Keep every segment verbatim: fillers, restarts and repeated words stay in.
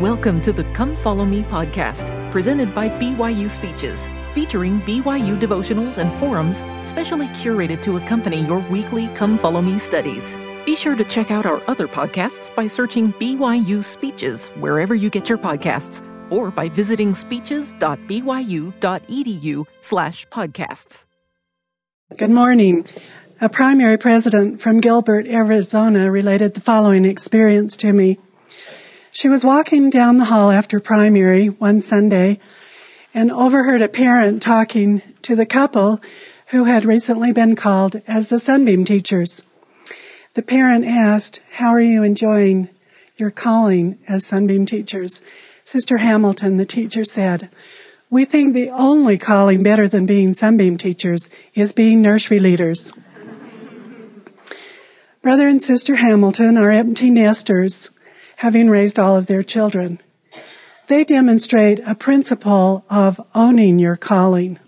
Welcome to the Come, Follow Me podcast, presented by B Y U Speeches, featuring B Y U devotionals and forums specially curated to accompany your weekly Come, Follow Me studies. Be sure to check out our other podcasts by searching B Y U Speeches wherever you get your podcasts, or by visiting speeches.byu.edu slash podcasts. Good morning. A primary president from Gilbert, Arizona, related the following experience to me. She was walking down the hall after primary one Sunday and overheard a parent talking to the couple who had recently been called as the Sunbeam teachers. The parent asked, "How are you enjoying your calling as Sunbeam teachers?" Sister Hamilton, the teacher, said, "We think the only calling better than being Sunbeam teachers is being nursery leaders." Brother and Sister Hamilton are empty nesters, having raised all of their children. They demonstrate a principle of owning your calling.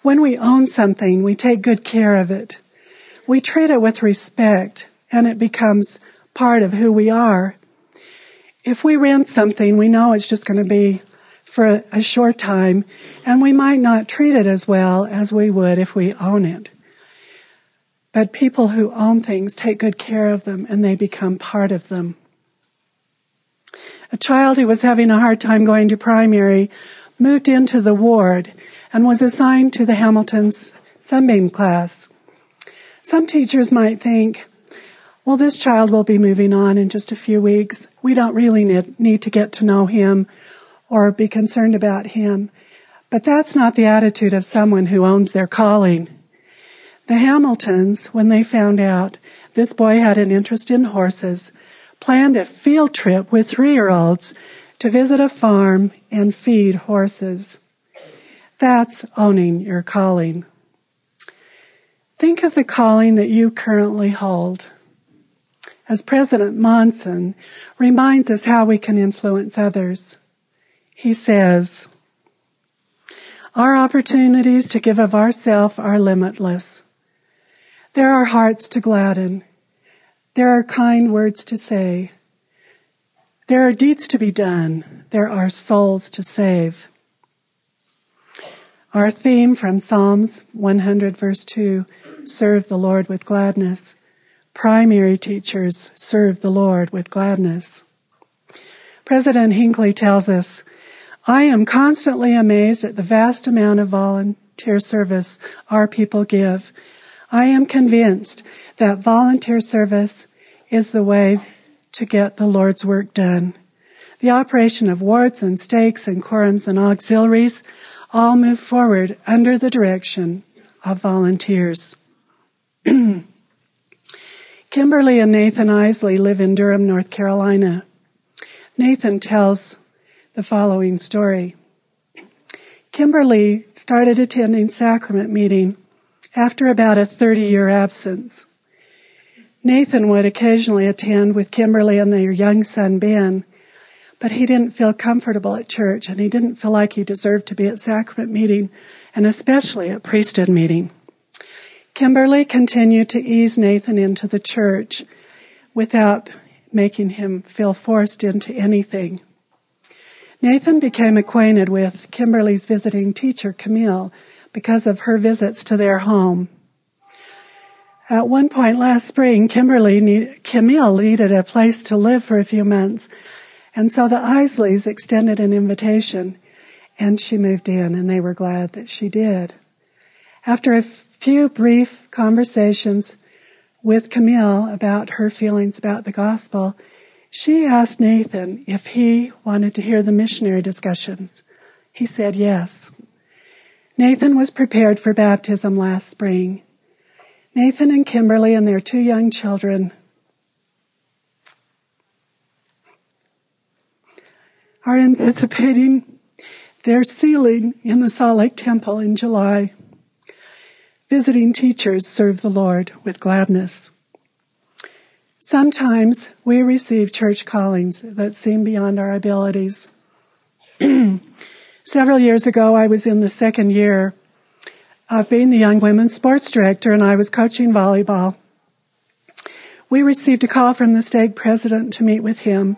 When we own something, we take good care of it. We treat it with respect, and it becomes part of who we are. If we rent something, we know it's just going to be for a short time, and we might not treat it as well as we would if we own it. But people who own things take good care of them, and they become part of them. A child who was having a hard time going to primary moved into the ward and was assigned to the Hamilton's Sunbeam class. Some teachers might think, well, this child will be moving on in just a few weeks. We don't really need to get to know him or be concerned about him. But that's not the attitude of someone who owns their calling. The Hamiltons, when they found out this boy had an interest in horses, planned a field trip with three-year-olds to visit a farm and feed horses. That's owning your calling. Think of the calling that you currently hold. As President Monson reminds us how we can influence others, he says, "Our opportunities to give of ourselves are limitless. There are hearts to gladden. There are kind words to say. There are deeds to be done. There are souls to save." Our theme from Psalms one hundred, verse two, "Serve the Lord with gladness." Primary teachers serve the Lord with gladness. President Hinckley tells us, "I am constantly amazed at the vast amount of volunteer service our people give. I am convinced that volunteer service is the way to get the Lord's work done. The operation of wards and stakes and quorums and auxiliaries all move forward under the direction of volunteers." Kimberly and Nathan Isley live in Durham, North Carolina. Nathan tells the following story. Kimberly started attending sacrament meeting after about a thirty-year absence. Nathan would occasionally attend with Kimberly and their young son, Ben, but he didn't feel comfortable at church, and he didn't feel like he deserved to be at sacrament meeting, and especially at priesthood meeting. Kimberly continued to ease Nathan into the church without making him feel forced into anything. Nathan became acquainted with Kimberly's visiting teacher, Camille, because of her visits to their home. At one point last spring, Kimberly need, Camille needed a place to live for a few months, and so the Isleys extended an invitation, and she moved in, and they were glad that she did. After a few brief conversations with Camille about her feelings about the gospel, she asked Nathan if he wanted to hear the missionary discussions. He said yes. Nathan was prepared for baptism last spring. Nathan and Kimberly and their two young children are anticipating their sealing in the Salt Lake Temple in July. Visiting teachers serve the Lord with gladness. Sometimes we receive church callings that seem beyond our abilities. Several years ago, I was in the second year of being the young women's sports director, and I was coaching volleyball. We received a call from the stag president to meet with him.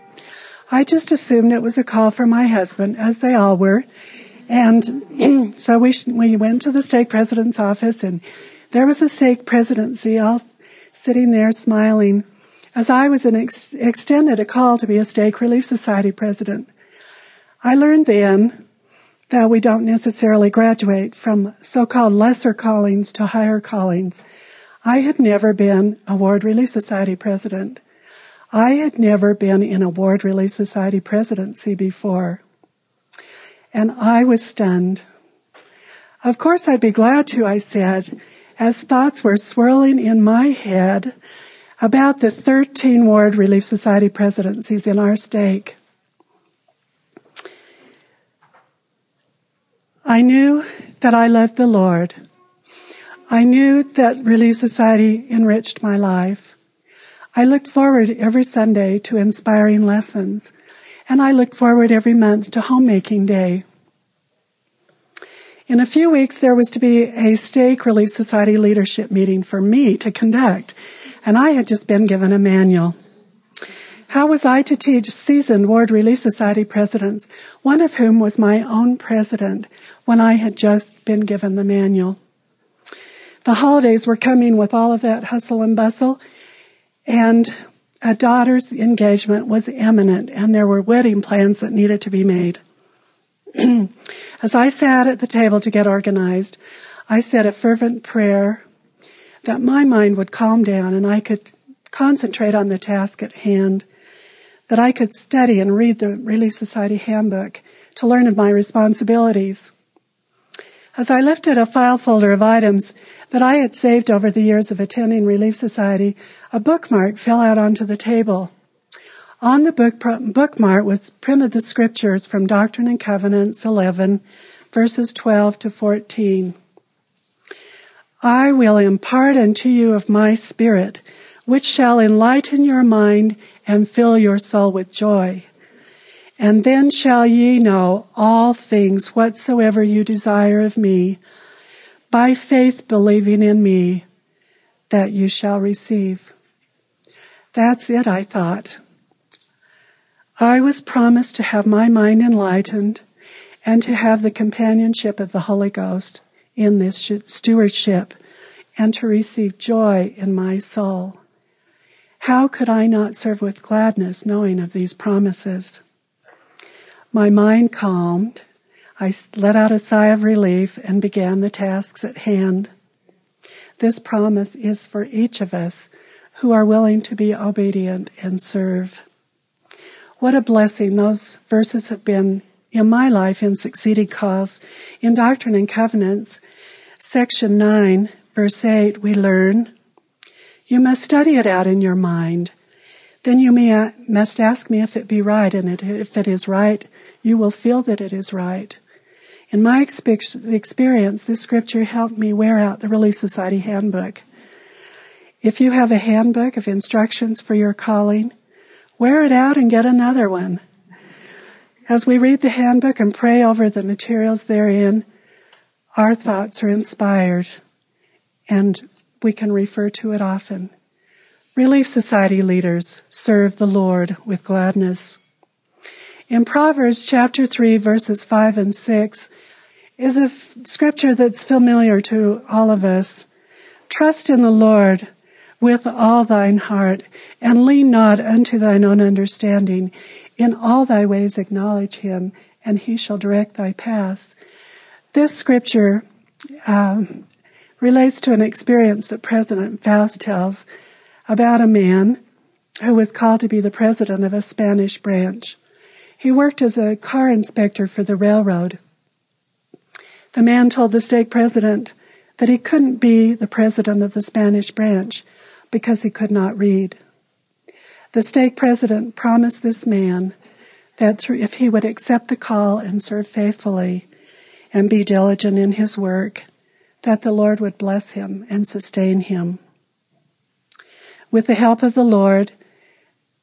I just assumed it was a call from my husband, as they all were. And so we we went to the stake president's office, and there was the stake presidency all sitting there smiling, as I was an ex extended a call to be a Stake Relief Society president. I learned then that we don't necessarily graduate from so-called lesser callings to higher callings. I had never been a Ward Relief Society president. I had never been in a Ward Relief Society presidency before. And I was stunned. Of course I'd be glad to, I said, as thoughts were swirling in my head about the thirteen Ward Relief Society presidencies in our stake. I knew that I loved the Lord. I knew that Relief Society enriched my life. I looked forward every Sunday to inspiring lessons, and I looked forward every month to Homemaking Day. In a few weeks, there was to be a Stake Relief Society leadership meeting for me to conduct, and I had just been given a manual. How was I to teach seasoned Ward Relief Society presidents, one of whom was my own president, when I had just been given the manual? The holidays were coming with all of that hustle and bustle, and a daughter's engagement was imminent, and there were wedding plans that needed to be made. As I sat at the table to get organized, I said a fervent prayer that my mind would calm down and I could concentrate on the task at hand, that I could study and read the Relief Society handbook to learn of my responsibilities. As I lifted a file folder of items that I had saved over the years of attending Relief Society, a bookmark fell out onto the table. On the book, bookmark was printed the scriptures from Doctrine and Covenants eleven, verses twelve to fourteen. I will impart unto you of my spirit, which shall enlighten your mind and fill your soul with joy. And then shall ye know all things whatsoever you desire of me, by faith believing in me, that you shall receive. That's it, I thought. I was promised to have my mind enlightened and to have the companionship of the Holy Ghost in this stewardship and to receive joy in my soul. How could I not serve with gladness knowing of these promises? My mind calmed. I let out a sigh of relief and began the tasks at hand. This promise is for each of us who are willing to be obedient and serve. What a blessing those verses have been in my life in succeeding cause. In Doctrine and Covenants, section nine, verse eight, we learn, "You must study it out in your mind. Then you may, uh, must ask me if it be right, and it, if it is right, you will feel that it is right." In my expe experience, this scripture helped me wear out the Relief Society handbook. If you have a handbook of instructions for your calling, wear it out and get another one. As we read the handbook and pray over the materials therein, our thoughts are inspired, and we can refer to it often. Relief Society leaders serve the Lord with gladness. In Proverbs chapter three, verses five and six, is a scripture that's familiar to all of us. "Trust in the Lord with all thine heart, and lean not unto thine own understanding. In all thy ways acknowledge him, and he shall direct thy paths." This scripture um, relates to an experience that President Faust tells about a man who was called to be the president of a Spanish branch. He worked as a car inspector for the railroad. The man told the stake president that he couldn't be the president of the Spanish branch because he could not read. The stake president promised this man that if he would accept the call and serve faithfully and be diligent in his work, that the Lord would bless him and sustain him. With the help of the Lord,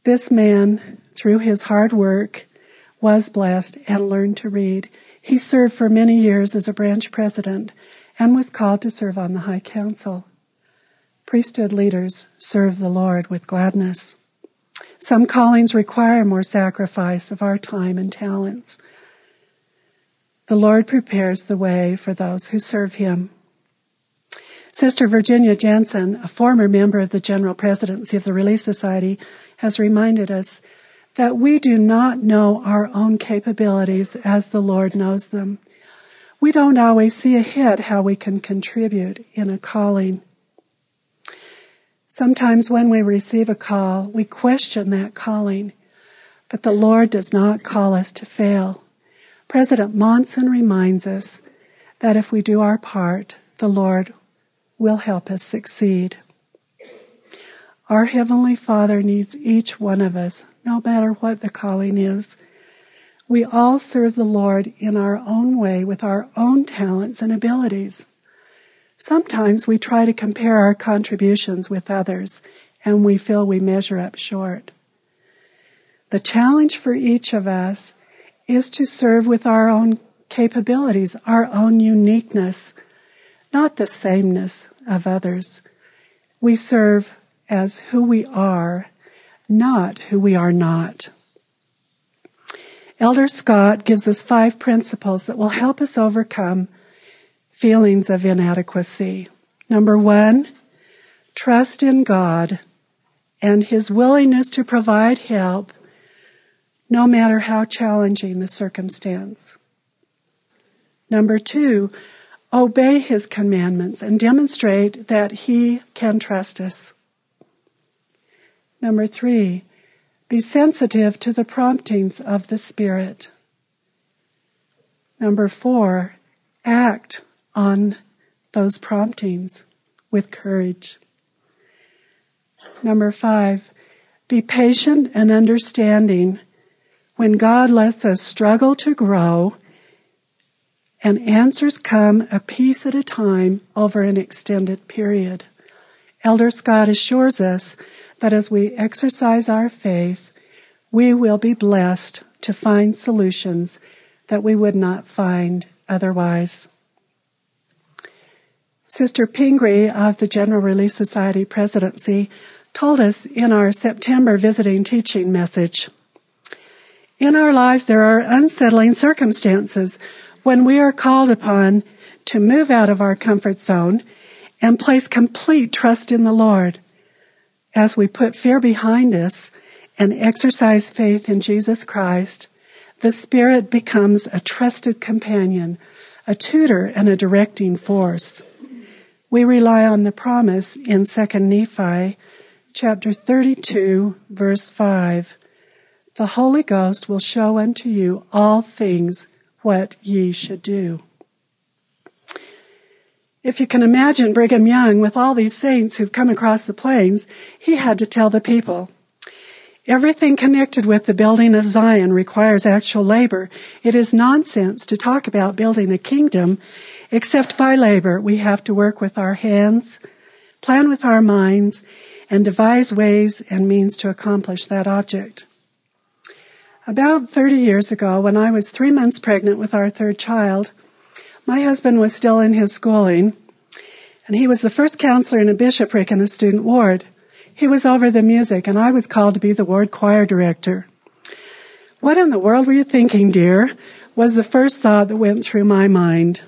this man, through his hard work, was blessed and learned to read. He served for many years as a branch president and was called to serve on the High Council. Priesthood leaders serve the Lord with gladness. Some callings require more sacrifice of our time and talents. The Lord prepares the way for those who serve him. Sister Virginia Jensen, a former member of the General Presidency of the Relief Society, has reminded us that we do not know our own capabilities as the Lord knows them. We don't always see ahead how we can contribute in a calling. Sometimes when we receive a call, we question that calling, but the Lord does not call us to fail. President Monson reminds us that if we do our part, the Lord will help us succeed. Our Heavenly Father needs each one of us, no matter what the calling is. We all serve the Lord in our own way with our own talents and abilities. Sometimes we try to compare our contributions with others, and we feel we measure up short. The challenge for each of us is to serve with our own capabilities, our own uniqueness, not the sameness of others. We serve as who we are, not who we are not. Elder Scott gives us five principles that will help us overcome feelings of inadequacy. Number one, trust in God and his willingness to provide help no matter how challenging the circumstance. Number two, obey his commandments and demonstrate that he can trust us. Number three, be sensitive to the promptings of the Spirit. Number four, act on those promptings with courage. Number five, be patient and understanding when God lets us struggle to grow and answers come a piece at a time over an extended period. Elder Scott assures us that as we exercise our faith, we will be blessed to find solutions that we would not find otherwise. Sister Pingree of the General Relief Society Presidency told us in our September visiting teaching message, "In our lives there are unsettling circumstances when we are called upon to move out of our comfort zone and place complete trust in the Lord. As we put fear behind us and exercise faith in Jesus Christ, the Spirit becomes a trusted companion, a tutor and a directing force." We rely on the promise in Second Nephi, chapter thirty-two, verse five. "The Holy Ghost will show unto you all things what ye should do." If you can imagine Brigham Young with all these saints who've come across the plains, he had to tell the people, "Everything connected with the building of Zion requires actual labor. It is nonsense to talk about building a kingdom except by labor. We have to work with our hands, plan with our minds, and devise ways and means to accomplish that object." About thirty years ago, when I was three months pregnant with our third child, my husband was still in his schooling, and he was the first counselor in a bishopric in a student ward. He was over the music, and I was called to be the ward choir director. "What in the world were you thinking, dear?" was the first thought that went through my mind.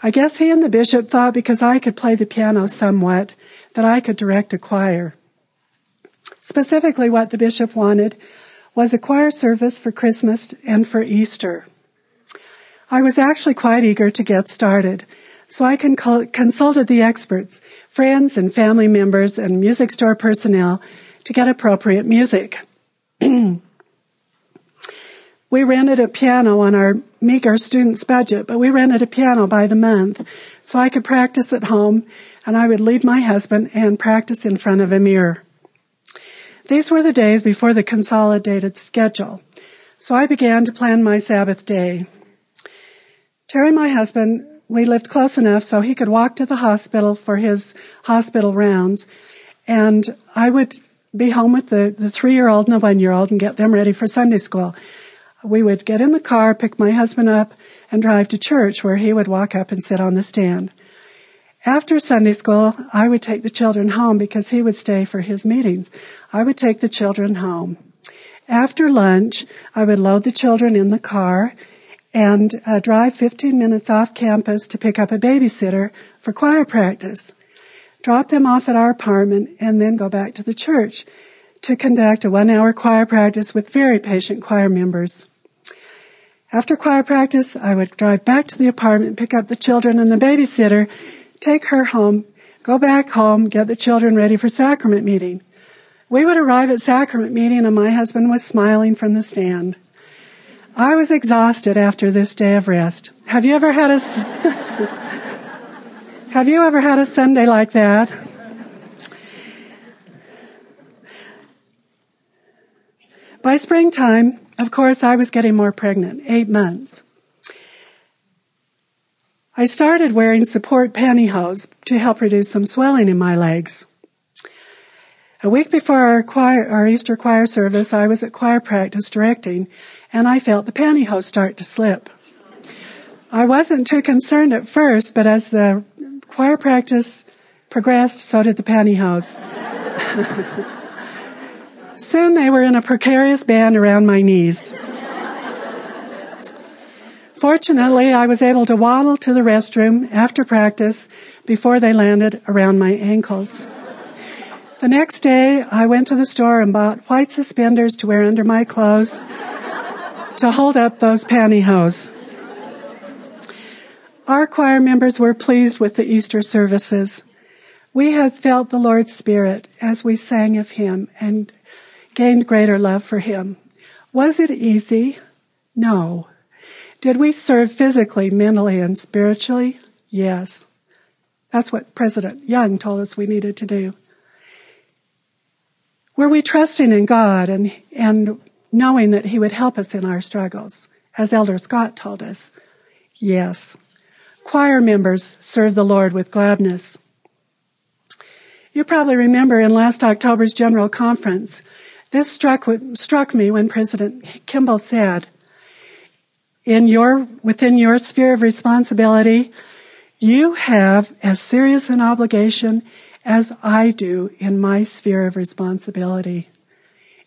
I guess he and the bishop thought because I could play the piano somewhat that I could direct a choir. Specifically, what the bishop wanted was a choir service for Christmas and for Easter. I was actually quite eager to get started, so I consulted the experts, friends and family members and music store personnel to get appropriate music. We rented a piano on our meager student's budget, but we rented a piano by the month so I could practice at home, and I would lead my husband and practice in front of a mirror. These were the days before the consolidated schedule, so I began to plan my Sabbath day. Terry, my husband, we lived close enough so he could walk to the hospital for his hospital rounds, and I would be home with the, the three-year-old and the one-year-old and get them ready for Sunday school. We would get in the car, pick my husband up, and drive to church where he would walk up and sit on the stand. After Sunday school, I would take the children home because he would stay for his meetings. I would take the children home. After lunch, I would load the children in the car and uh, drive fifteen minutes off campus to pick up a babysitter for choir practice, drop them off at our apartment, and then go back to the church to conduct a one-hour choir practice with very patient choir members. After choir practice, I would drive back to the apartment, pick up the children and the babysitter, take her home, go back home, get the children ready for sacrament meeting. We would arrive at sacrament meeting, and my husband was smiling from the stand. I was exhausted after this day of rest. Have you ever had a Have you ever had a Sunday like that? By springtime, of course, I was getting more pregnant, eight months. I started wearing support pantyhose to help reduce some swelling in my legs. A week before our, choir, our Easter choir service, I was at choir practice directing, and I felt the pantyhose start to slip. I wasn't too concerned at first, but as the choir practice progressed, so did the pantyhose. Soon they were in a precarious band around my knees. Fortunately, I was able to waddle to the restroom after practice before they landed around my ankles. The next day, I went to the store and bought white suspenders to wear under my clothes to hold up those pantyhose. Our choir members were pleased with the Easter services. We had felt the Lord's Spirit as we sang of Him and gained greater love for Him. Was it easy? No. Did we serve physically, mentally, and spiritually? Yes. That's what President Young told us we needed to do. Were we trusting in God and, and knowing that He would help us in our struggles, as Elder Scott told us? Yes. Choir members serve the Lord with gladness. You probably remember in last October's General Conference, this struck, struck me when President Kimball said, In your, within your sphere of responsibility, you have as serious an obligation as I do in my sphere of responsibility.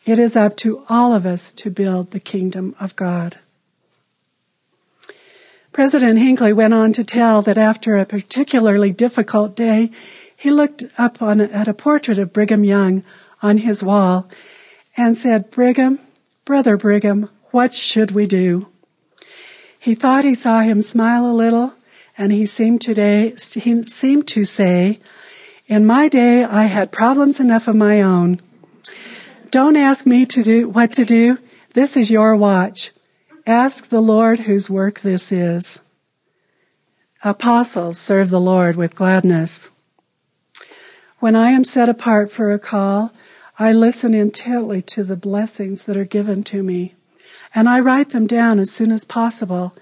It is up to all of us to build the kingdom of God. President Hinckley went on to tell that after a particularly difficult day, he looked up on, at a portrait of Brigham Young on his wall and said, Brigham, Brother Brigham, what should we do? He thought he saw him smile a little, and he seemed, today, he seemed to say, In my day, I had problems enough of my own. Don't ask me to do what to do. This is your watch. Ask the Lord whose work this is. Apostles serve the Lord with gladness. When I am set apart for a call, I listen intently to the blessings that are given to me. And I write them down as soon as possible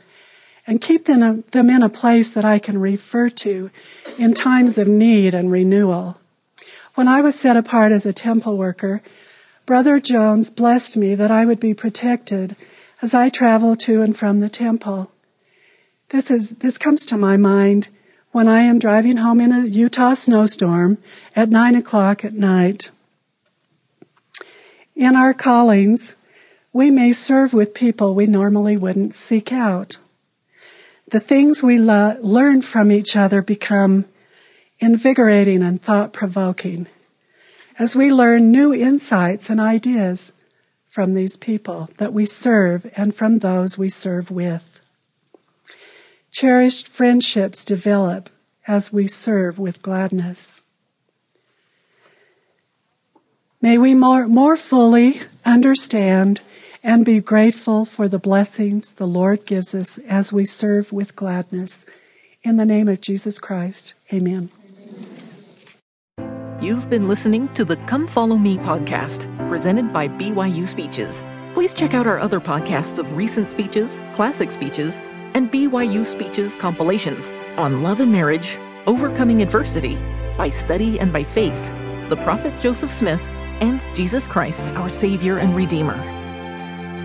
and keep them in a place that I can refer to in times of need and renewal. When I was set apart as a temple worker, Brother Jones blessed me that I would be protected as I travel to and from the temple. This is this comes to my mind when I am driving home in a Utah snowstorm at nine o'clock at night. In our callings, we may serve with people we normally wouldn't seek out. The things we lo- learn from each other become invigorating and thought-provoking as we learn new insights and ideas from these people that we serve and from those we serve with. Cherished friendships develop as we serve with gladness. May we more, more fully understand and be grateful for the blessings the Lord gives us as we serve with gladness. In the name of Jesus Christ, amen. You've been listening to the Come Follow Me podcast, presented by B Y U Speeches. Please check out our other podcasts of recent speeches, classic speeches, and B Y U Speeches compilations on love and marriage, overcoming adversity, by study and by faith, the prophet Joseph Smith, and Jesus Christ, our Savior and Redeemer.